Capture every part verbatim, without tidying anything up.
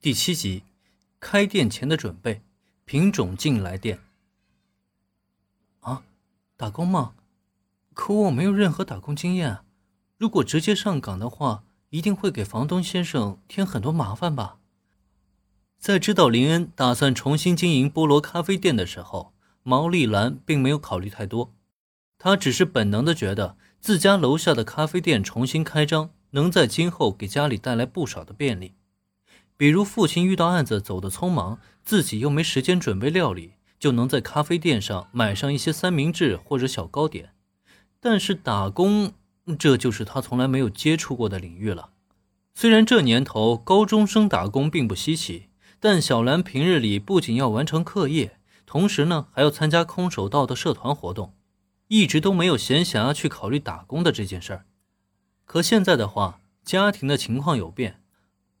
第七集，开店前的准备，品种进来店。啊，打工吗？可我没有任何打工经验啊，如果直接上岗的话，一定会给房东先生添很多麻烦吧。在知道林恩打算重新经营菠萝咖啡店的时候，毛丽兰并没有考虑太多，她只是本能地觉得自家楼下的咖啡店重新开张，能在今后给家里带来不少的便利。比如父亲遇到案子走得匆忙，自己又没时间准备料理，就能在咖啡店上买上一些三明治或者小糕点。但是打工，这就是他从来没有接触过的领域了。虽然这年头高中生打工并不稀奇，但小兰平日里不仅要完成课业，同时呢还要参加空手道的社团活动，一直都没有闲暇去考虑打工的这件事儿。可现在的话，家庭的情况有变，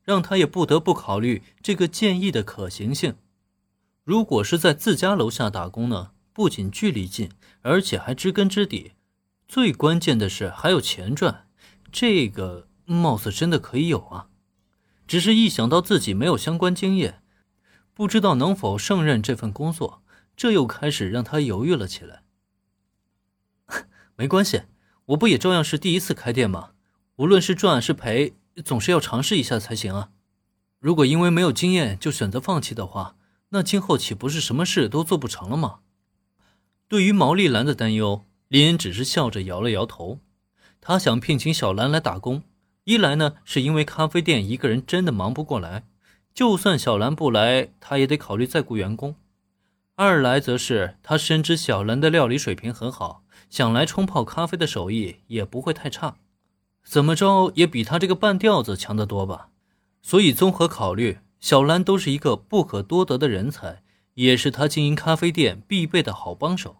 让他也不得不考虑这个建议的可行性。如果是在自家楼下打工呢，不仅距离近，而且还知根知底，最关键的是还有钱赚，这个貌似真的可以有啊。只是一想到自己没有相关经验，不知道能否胜任这份工作，这又开始让他犹豫了起来。没关系，我不也照样是第一次开店吗？无论是赚是赔，总是要尝试一下才行啊。如果因为没有经验就选择放弃的话，那今后岂不是什么事都做不成了吗？对于毛丽兰的担忧，林恩只是笑着摇了摇头。他想聘请小兰来打工，一来呢是因为咖啡店一个人真的忙不过来，就算小兰不来，他也得考虑再雇员工；二来则是他深知小兰的料理水平很好，想来冲泡咖啡的手艺也不会太差，怎么着也比他这个半吊子强得多吧。所以综合考虑，小兰都是一个不可多得的人才，也是他经营咖啡店必备的好帮手。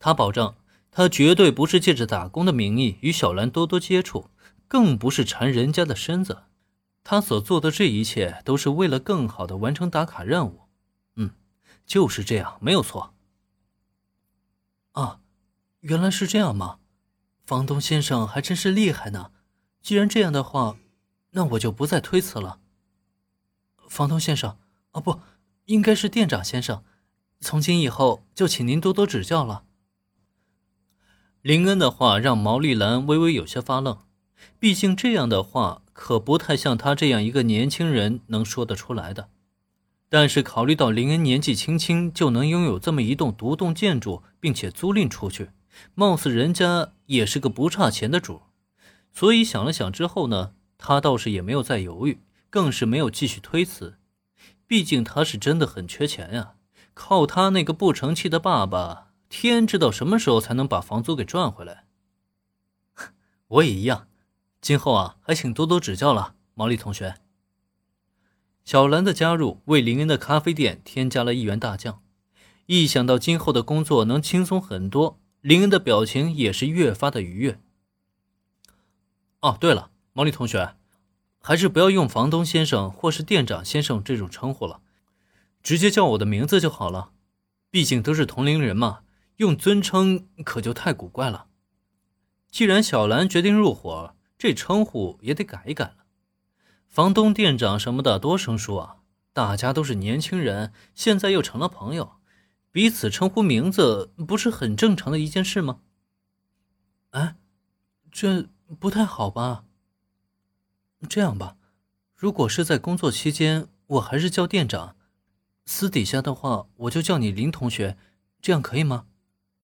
他保证，他绝对不是借着打工的名义与小兰多多接触，更不是缠人家的身子。他所做的这一切都是为了更好地完成打卡任务。嗯，就是这样，没有错。啊，原来是这样吗？房东先生还真是厉害呢，既然这样的话，那我就不再推辞了。房东先生，啊不，应该是店长先生，从今以后就请您多多指教了。林恩的话让毛丽兰微微有些发愣，毕竟这样的话可不太像她这样一个年轻人能说得出来的。但是考虑到林恩年纪轻轻就能拥有这么一栋独栋建筑，并且租赁出去，貌似人家也是个不差钱的主，所以想了想之后呢，他倒是也没有再犹豫，更是没有继续推辞。毕竟他是真的很缺钱呀、啊，靠他那个不成器的爸爸，天知道什么时候才能把房租给赚回来。我也一样，今后啊，还请多多指教了，毛利同学。小兰的加入为林恩的咖啡店添加了一员大将，一想到今后的工作能轻松很多，林恩的表情也是越发的愉悦。哦，对了，毛利同学，还是不要用房东先生或是店长先生这种称呼了，直接叫我的名字就好了，毕竟都是同龄人嘛，用尊称可就太古怪了。既然小兰决定入伙，这称呼也得改一改了，房东店长什么的多生疏啊，大家都是年轻人，现在又成了朋友，彼此称呼名字不是很正常的一件事吗？哎，这不太好吧？这样吧，如果是在工作期间，我还是叫店长，私底下的话我就叫你林同学，这样可以吗？